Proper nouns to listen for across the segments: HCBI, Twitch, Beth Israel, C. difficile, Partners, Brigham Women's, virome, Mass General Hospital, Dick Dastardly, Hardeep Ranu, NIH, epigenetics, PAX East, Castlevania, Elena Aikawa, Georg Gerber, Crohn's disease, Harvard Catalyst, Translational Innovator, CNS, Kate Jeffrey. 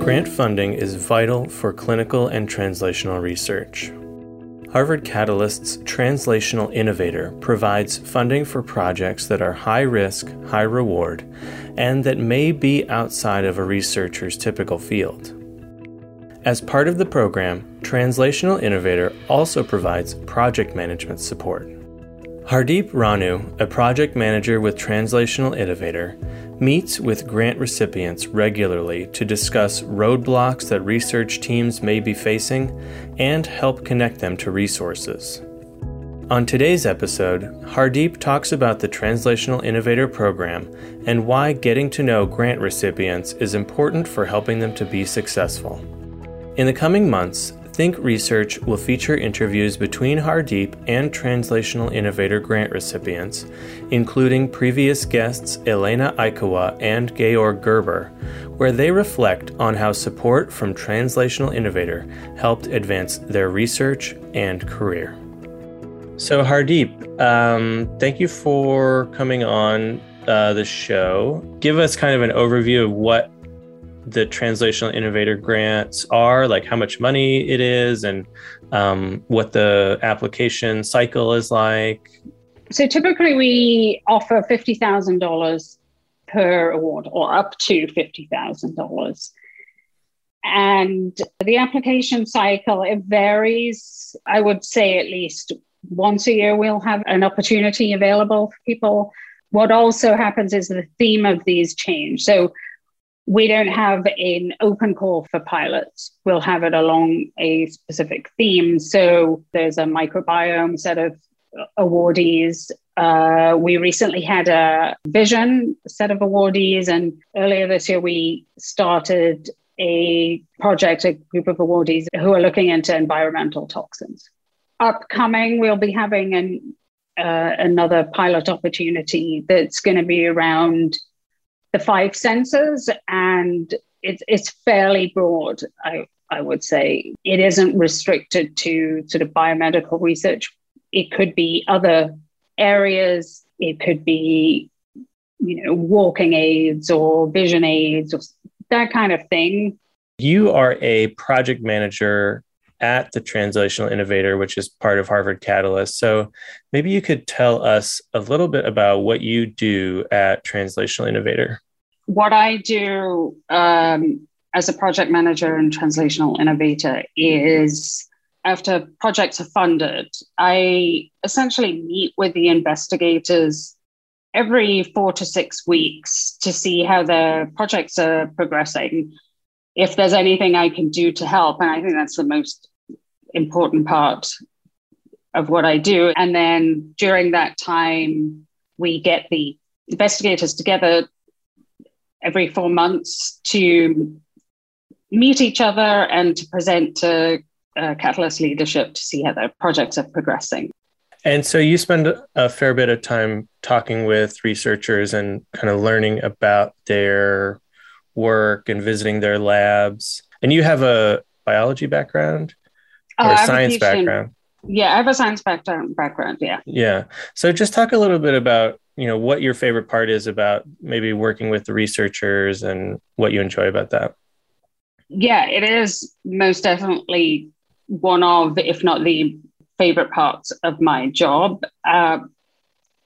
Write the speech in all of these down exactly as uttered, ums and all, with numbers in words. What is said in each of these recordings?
Grant funding is vital for clinical and translational research. Harvard Catalyst's Translational Innovator provides funding for projects that are high risk, high reward, and that may be outside of a researcher's typical field. As part of the program, Translational Innovator also provides project management support. Hardeep Ranu, a project manager with Translational Innovator, meets with grant recipients regularly to discuss roadblocks that research teams may be facing and help connect them to resources. On today's episode, Hardeep talks about the Translational Innovator program and why getting to know grant recipients is important for helping them to be successful. In the coming months, Think Research will feature interviews between Hardeep and Translational Innovator grant recipients, including previous guests Elena Aikawa and Georg Gerber, where they reflect on how support from Translational Innovator helped advance their research and career. So Hardeep, um, thank you for coming on uh, the show. Give us kind of an overview of what the Translational Innovator grants are, like how much money it is and um, what the application cycle is like. So typically we offer fifty thousand dollars per award or up to fifty thousand dollars. And the application cycle, it varies. I would say at least once a year we'll have an opportunity available for people. What also happens is the theme of these change. So we don't have an open call for pilots. We'll have it along a specific theme. So there's a microbiome set of awardees. Uh, we recently had a vision set of awardees. And earlier this year, we started a project, a group of awardees who are looking into environmental toxins. Upcoming, we'll be having an, uh, another pilot opportunity that's going to be around the five senses, and it's it's fairly broad, I, I would say. It isn't restricted to sort of biomedical research. It could be other areas. It could be, you know, walking aids or vision aids or that kind of thing. You are a project manager at the Translational Innovator, which is part of Harvard Catalyst. So maybe you could tell us a little bit about what you do at Translational Innovator. What I do um, as a project manager in Translational Innovator is, after projects are funded, I essentially meet with the investigators every four to six weeks to see how their projects are progressing, if there's anything I can do to help. And I think that's the most important part of what I do. And then during that time, we get the investigators together every four months to meet each other and to present to uh, Catalyst leadership to see how their projects are progressing. And so you spend a fair bit of time talking with researchers and kind of learning about their work and visiting their labs. And you have a biology background or uh, a science background? Yeah, I have a science background, background, yeah. Yeah. So just talk a little bit about, you know, what your favorite part is about maybe working with the researchers and what you enjoy about that. Yeah, it is most definitely one of, if not the favorite parts of my job. Uh,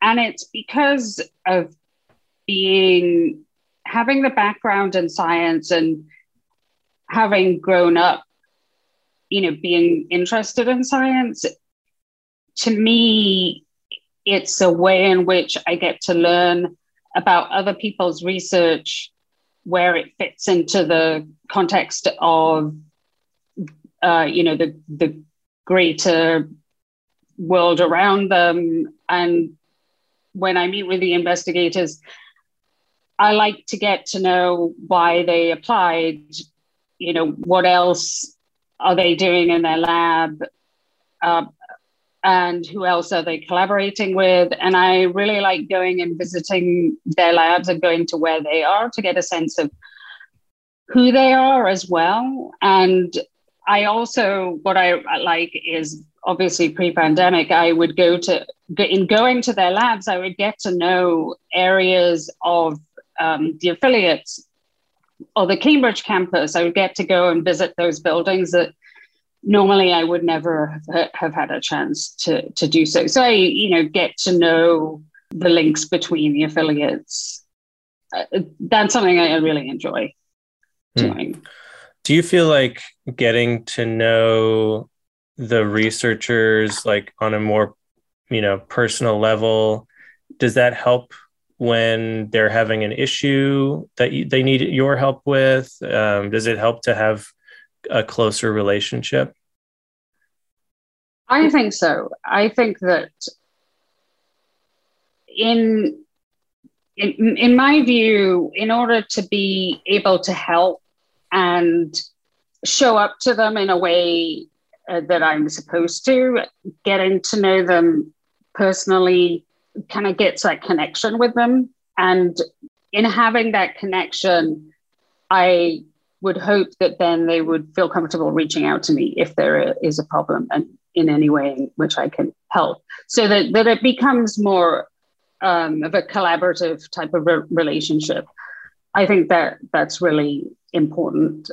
and it's because of being having the background in science and having grown up, you know, being interested in science, to me, it's a way in which I get to learn about other people's research, where it fits into the context of, uh, you know, the, the greater world around them. And when I meet with the investigators, I like to get to know why they applied, you know, what else are they doing in their lab, uh, and who else are they collaborating with. And I really like going and visiting their labs and going to where they are to get a sense of who they are as well. And I also, what I like is, obviously pre-pandemic, I would go to, in going to their labs, I would get to know areas of um, the affiliates or the Cambridge campus. I would get to go and visit those buildings that normally I would never have, have had a chance to, to do so. So I, you know, get to know the links between the affiliates. Uh, that's something I really enjoy doing. Hmm. Do you feel like getting to know the researchers like on a more, you know, personal level, does that help when they're having an issue that you, they need your help with? Um, does it help to have a closer relationship? I think so. I think that in, in, in my view, in order to be able to help and show up to them in a way uh, that I'm supposed to, getting to know them personally kind of gets that connection with them. And in having that connection, I would hope that then they would feel comfortable reaching out to me if there is a problem and in any way in which I can help. So that, that it becomes more um, of a collaborative type of re- relationship. I think that that's really important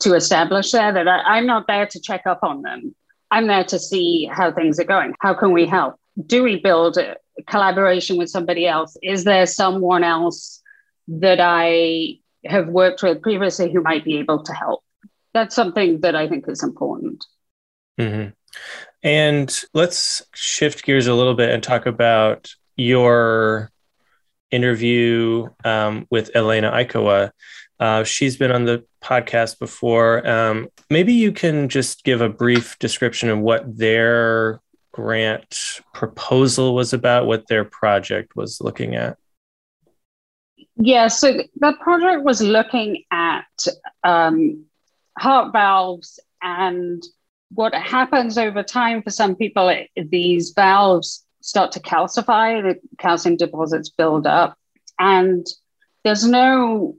to establish there, that I, I'm not there to check up on them. I'm there to see how things are going. How can we help? Do we build a collaboration with somebody else? Is there someone else that I have worked with previously who might be able to help? That's something that I think is important. Mm-hmm. And let's shift gears a little bit and talk about your interview um, with Elena Aikawa. Uh, she's been on the podcast before. Um, maybe you can just give a brief description of what their grant proposal was about, what their project was looking at. Yeah, so the project was looking at um, heart valves and what happens over time for some people, it, these valves start to calcify, the calcium deposits build up, and there's no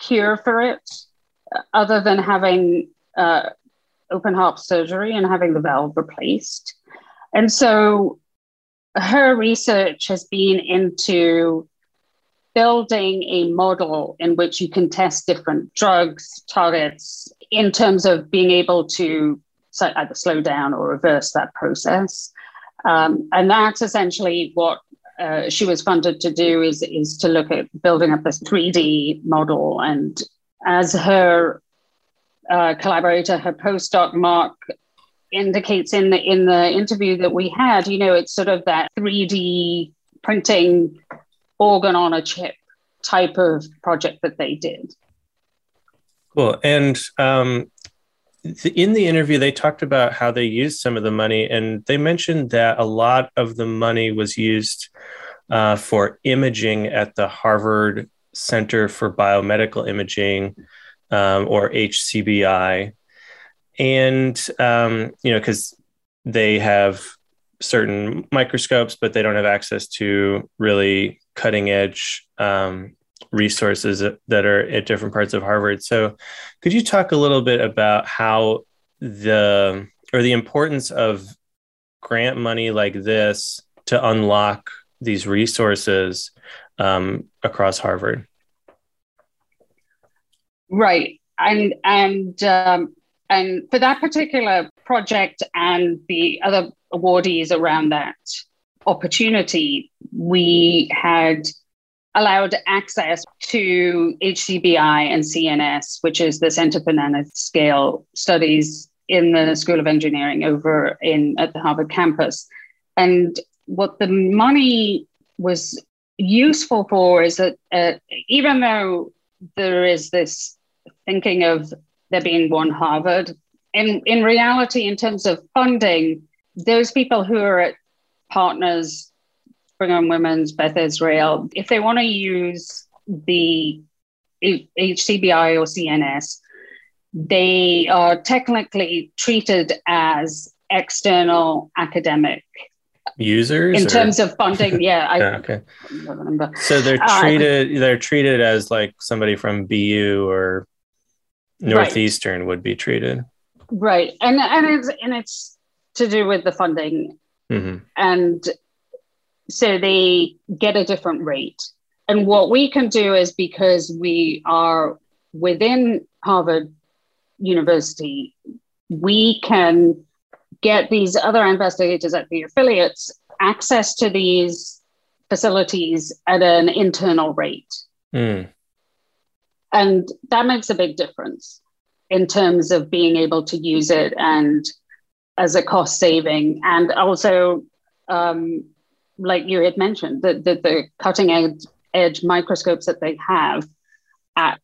cure for it other than having uh, open heart surgery and having the valve replaced. And so her research has been into building a model in which you can test different drugs, targets, in terms of being able to either slow down or reverse that process. Um, and that's essentially what uh, she was funded to do, is, is to look at building up this three D model. And as her uh, collaborator, her postdoc, Mark, indicates in the, in the interview that we had, you know, it's sort of that three D printing organ on a chip type of project that they did. Cool. And um, in the interview, they talked about how they used some of the money, and they mentioned that a lot of the money was used uh, for imaging at the Harvard Center for Biomedical Imaging, um, or H C B I. And, um, you know, because they have certain microscopes, but they don't have access to really cutting edge um resources that are at different parts of Harvard. So could you talk a little bit about how the, or the importance of grant money like this to unlock these resources um, across Harvard? Right. And, and, um, and for that particular project and the other awardees around that opportunity, we had allowed access to H C B I and C N S, which is the Center for Nanoscale Studies in the School of Engineering over in at the Harvard campus. And what the money was useful for is that uh, even though there is this thinking of there being one Harvard, in, in reality, in terms of funding, those people who are at Partners, Brigham Women's, Beth Israel, if they want to use the H C B I or C N S, they are technically treated as external academic users in or? terms of funding. Yeah, I yeah, okay. don't remember. So they're treated. Uh, they're treated as like somebody from B U or Northeastern right. would be treated. Right, and and it's and it's to do with the funding, mm-hmm. and so they get a different rate. And what we can do is, because we are within Harvard University, we can get these other investigators at the affiliates access to these facilities at an internal rate. Mm. And that makes a big difference in terms of being able to use it and as a cost saving. And also, um, like you had mentioned, the, the, the cutting edge edge microscopes that they have at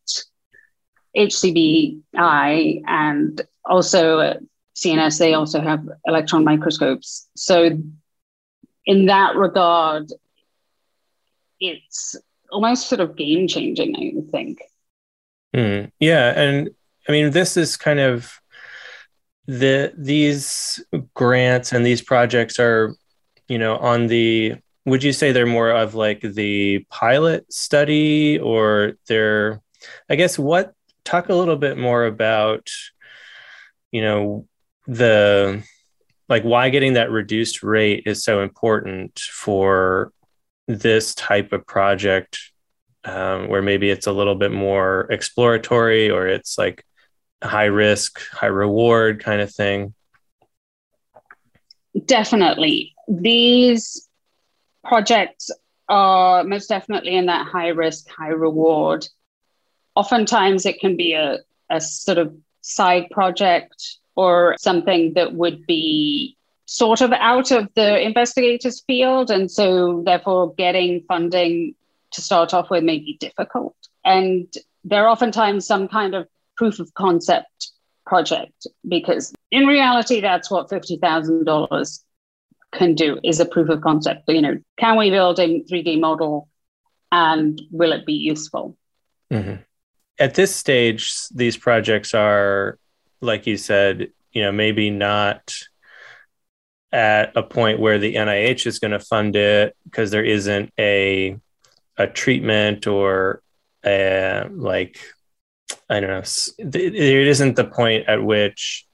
H C B I and also at C N S, they also have electron microscopes. So in that regard, it's almost sort of game changing, I think. Mm, yeah. And I mean, this is kind of the, these grants and these projects are, you know, on the, would you say they're more of like the pilot study or they're, I guess, what, talk a little bit more about, you know, the, like why getting that reduced rate is so important for this type of project, um, where maybe it's a little bit more exploratory or it's like high risk, high reward kind of thing. Definitely. These projects are most definitely in that high risk, high reward. Oftentimes it can be a, a sort of side project or something that would be sort of out of the investigator's field. And so therefore getting funding to start off with may be difficult. And they're oftentimes some kind of proof of concept project, because in reality, that's what fifty thousand dollars can do is a proof of concept. You know, can we build a three D model and will it be useful? Mm-hmm. At this stage, these projects are, like you said, you know, maybe not at a point where the N I H is going to fund it because there isn't a a treatment or a, like, I don't know, there isn't the point at which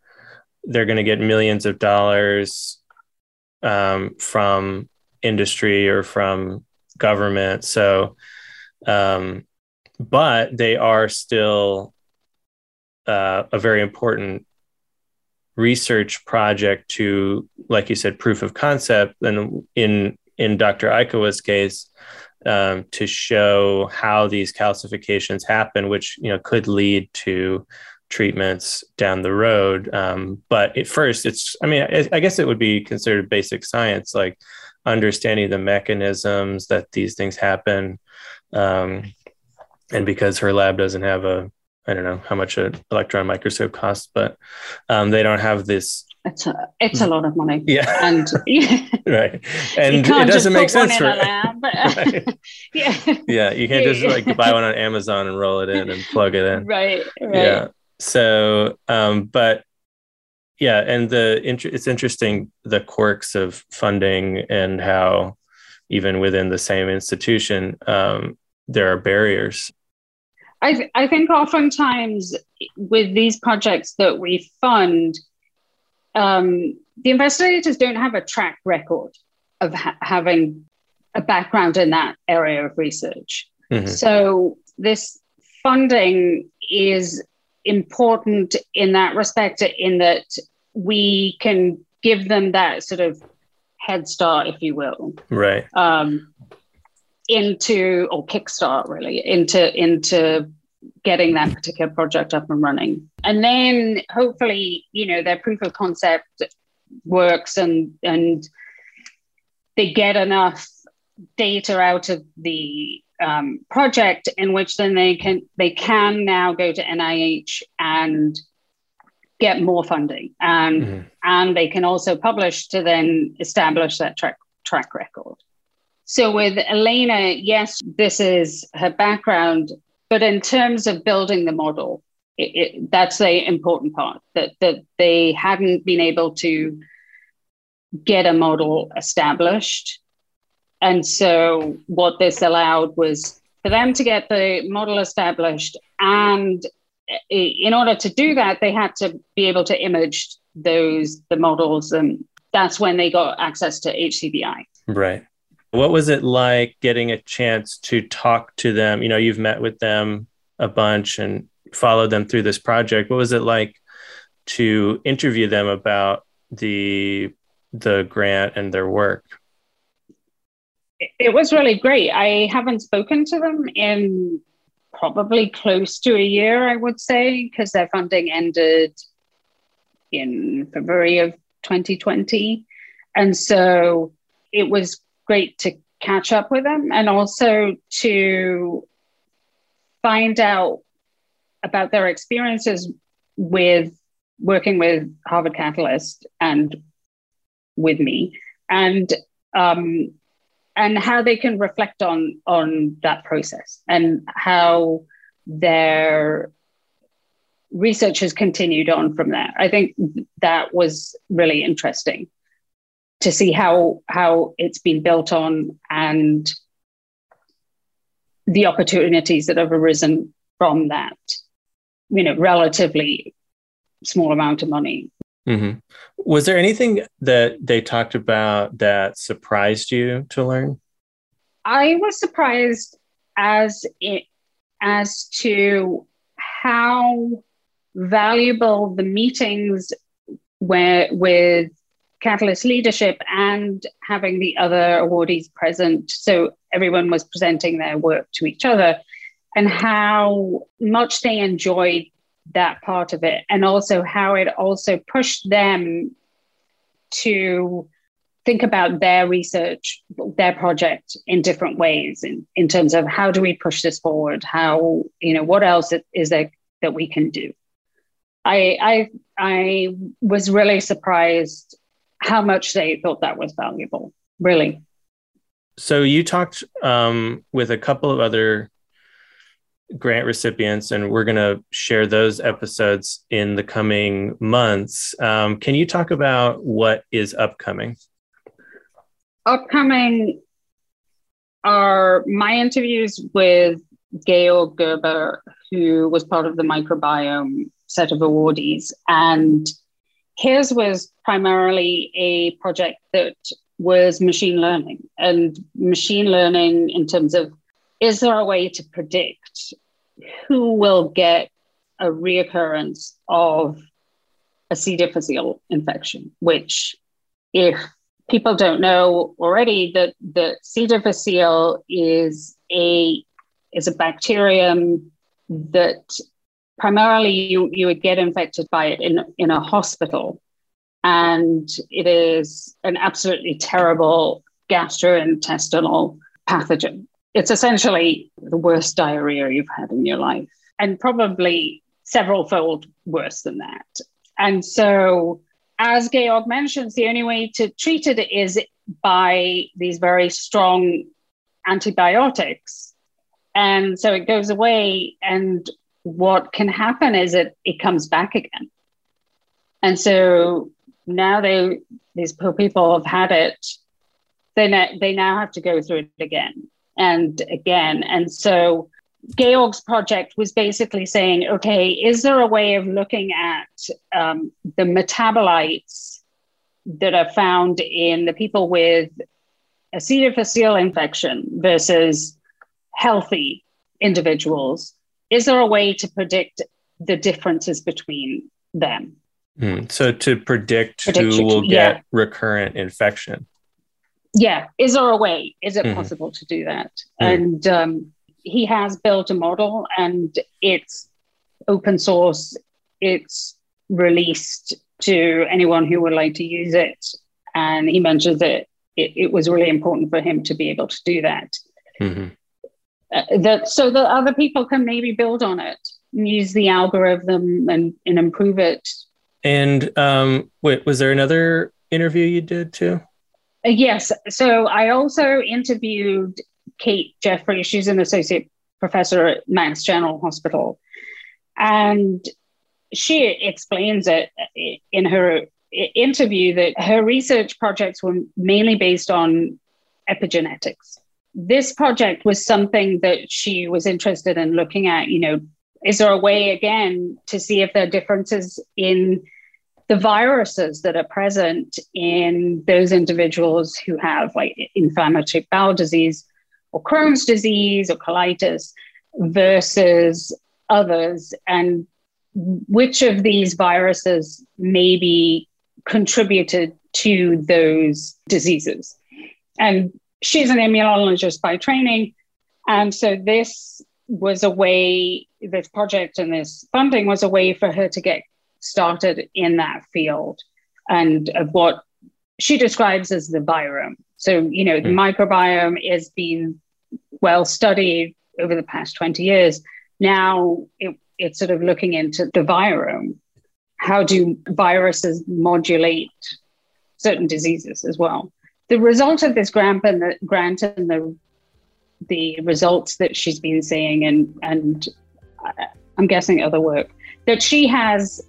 they're going to get millions of dollars um, from industry or from government. So, um but they are still uh, a very important research project to, like you said, proof of concept. And in in Doctor Aikawa's case, um, to show how these calcifications happen, which you know could lead to treatments down the road. Um, but at first, it's I mean, I, I guess it would be considered basic science, like understanding the mechanisms that these things happen. Um, And because her lab doesn't have a, I don't know how much an electron microscope costs, but um, they don't have this. It's a, it's a lot of money. Yeah. And yeah. Right. And it doesn't make sense for lab, but, uh, right. Yeah. Yeah. You can't just like buy one on Amazon and roll it in and plug it in. Right. Right. Yeah. So, um, but yeah, and the int- it's interesting the quirks of funding and how even within the same institution um, there are barriers. I, th- I think oftentimes with these projects that we fund, um, the investigators don't have a track record of ha- having a background in that area of research. Mm-hmm. So this funding is important in that respect, in that we can give them that sort of head start, if you will. Right. Um, into or kickstart really into into getting that particular project up and running, and then hopefully you know their proof of concept works and and they get enough data out of the um, project in which then they can they can now go to N I H and get more funding, and mm-hmm. and they can also publish to then establish that track track record. So with Elena, yes, this is her background, but in terms of building the model, it, it, that's the important part, that, that they hadn't been able to get a model established. And so what this allowed was for them to get the model established. And in order to do that, they had to be able to image those, the models. And that's when they got access to H C B I. Right. What was it like getting a chance to talk to them? You know, you've met with them a bunch and followed them through this project. What was it like to interview them about the the grant and their work? It was really great. I haven't spoken to them in probably close to a year, I would say, because their funding ended in February of twenty twenty. And so it was great to catch up with them and also to find out about their experiences with working with Harvard Catalyst and with me, and um, and how they can reflect on on that process and how their research has continued on from there. I think that was really interesting to see how how it's been built on and the opportunities that have arisen from that, you know, relatively small amount of money. Mm-hmm. Was there anything that they talked about that surprised you to learn? I was surprised as it, as to how valuable the meetings were with Catalyst leadership and having the other awardees present. So everyone was presenting their work to each other, and how much they enjoyed that part of it, and also how it also pushed them to think about their research, their project in different ways in, in terms of how do we push this forward? How, you know, what else is there that we can do? I I I was really surprised how much they thought that was valuable, really. So you talked um, with a couple of other grant recipients, and we're going to share those episodes in the coming months. Um, can you talk about what is upcoming? Upcoming are my interviews with Georg Gerber, who was part of the microbiome set of awardees. And his was primarily a project that was machine learning, and machine learning in terms of, is there a way to predict who will get a reoccurrence of a C. difficile infection, which, if people don't know already, that the C. difficile is a is a bacterium that primarily you, you would get infected by it in, in a hospital. And it is an absolutely terrible gastrointestinal pathogen. It's essentially the worst diarrhea you've had in your life, and probably several fold worse than that. And so, as Georg mentions, the only way to treat it is by these very strong antibiotics. And so it goes away, and what can happen is it, it comes back again. And so now they, these poor people have had it, they, ne- they now have to go through it again. And again, and so Georg's project was basically saying, okay, is there a way of looking at um, the metabolites that are found in the people with a C. difficile infection versus healthy individuals? Is there a way to predict the differences between them? Mm, so to predict, predict who will yeah. get recurrent infection. Yeah. Is there a way? Is it mm-hmm. possible to do that? Mm. And um, he has built a model, and it's open source. It's released to anyone who would like to use it. And he mentions that it, it was really important for him to be able to do that. Mm-hmm. Uh, that so that other people can maybe build on it and use the algorithm and, and improve it. And um, wait, was there another interview you did too? Yes. So I also interviewed Kate Jeffrey. She's an associate professor at Mass General Hospital. And she explains it in her interview that her research projects were mainly based on epigenetics. This project was something that she was interested in looking at, you know, is there a way, again, to see if there are differences in the viruses that are present in those individuals who have like inflammatory bowel disease or Crohn's disease or colitis versus others, and which of these viruses may be contributed to those diseases. And she's an immunologist by training. And so this was a way, this project and this funding was a way for her to get started in that field and of what she describes as the virome. So, you know, the microbiome has been well studied over the past twenty years. Now it, it's sort of looking into the virome. How do viruses modulate certain diseases as well? The result of this grant and the, grant and the the results that she's been seeing and, and I'm guessing other work, that she has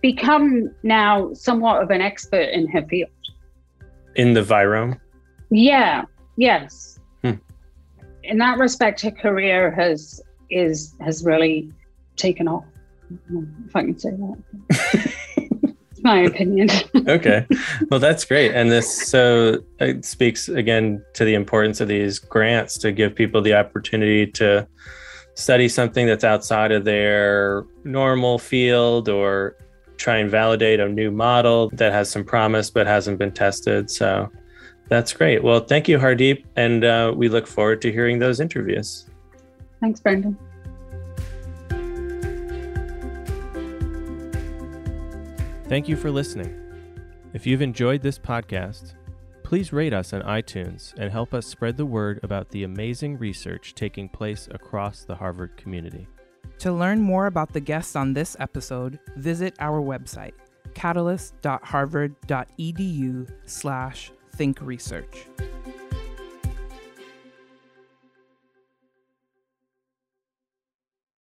become now somewhat of an expert in her field. In the virome? Yeah, yes. Hmm. In that respect, her career has is has really taken off. I don't know if I can say that. It's my opinion. Okay. Well, that's great. And this so it speaks again to the importance of these grants to give people the opportunity to study something that's outside of their normal field or try and validate a new model that has some promise but hasn't been tested. So that's great. Well, thank you, Hardeep. And uh, we look forward to hearing those interviews. Thanks, Brendan. Thank you for listening. If you've enjoyed this podcast, please rate us on iTunes and help us spread the word about the amazing research taking place across the Harvard community. To learn more about the guests on this episode, visit our website, catalyst dot harvard dot e d u slash think research.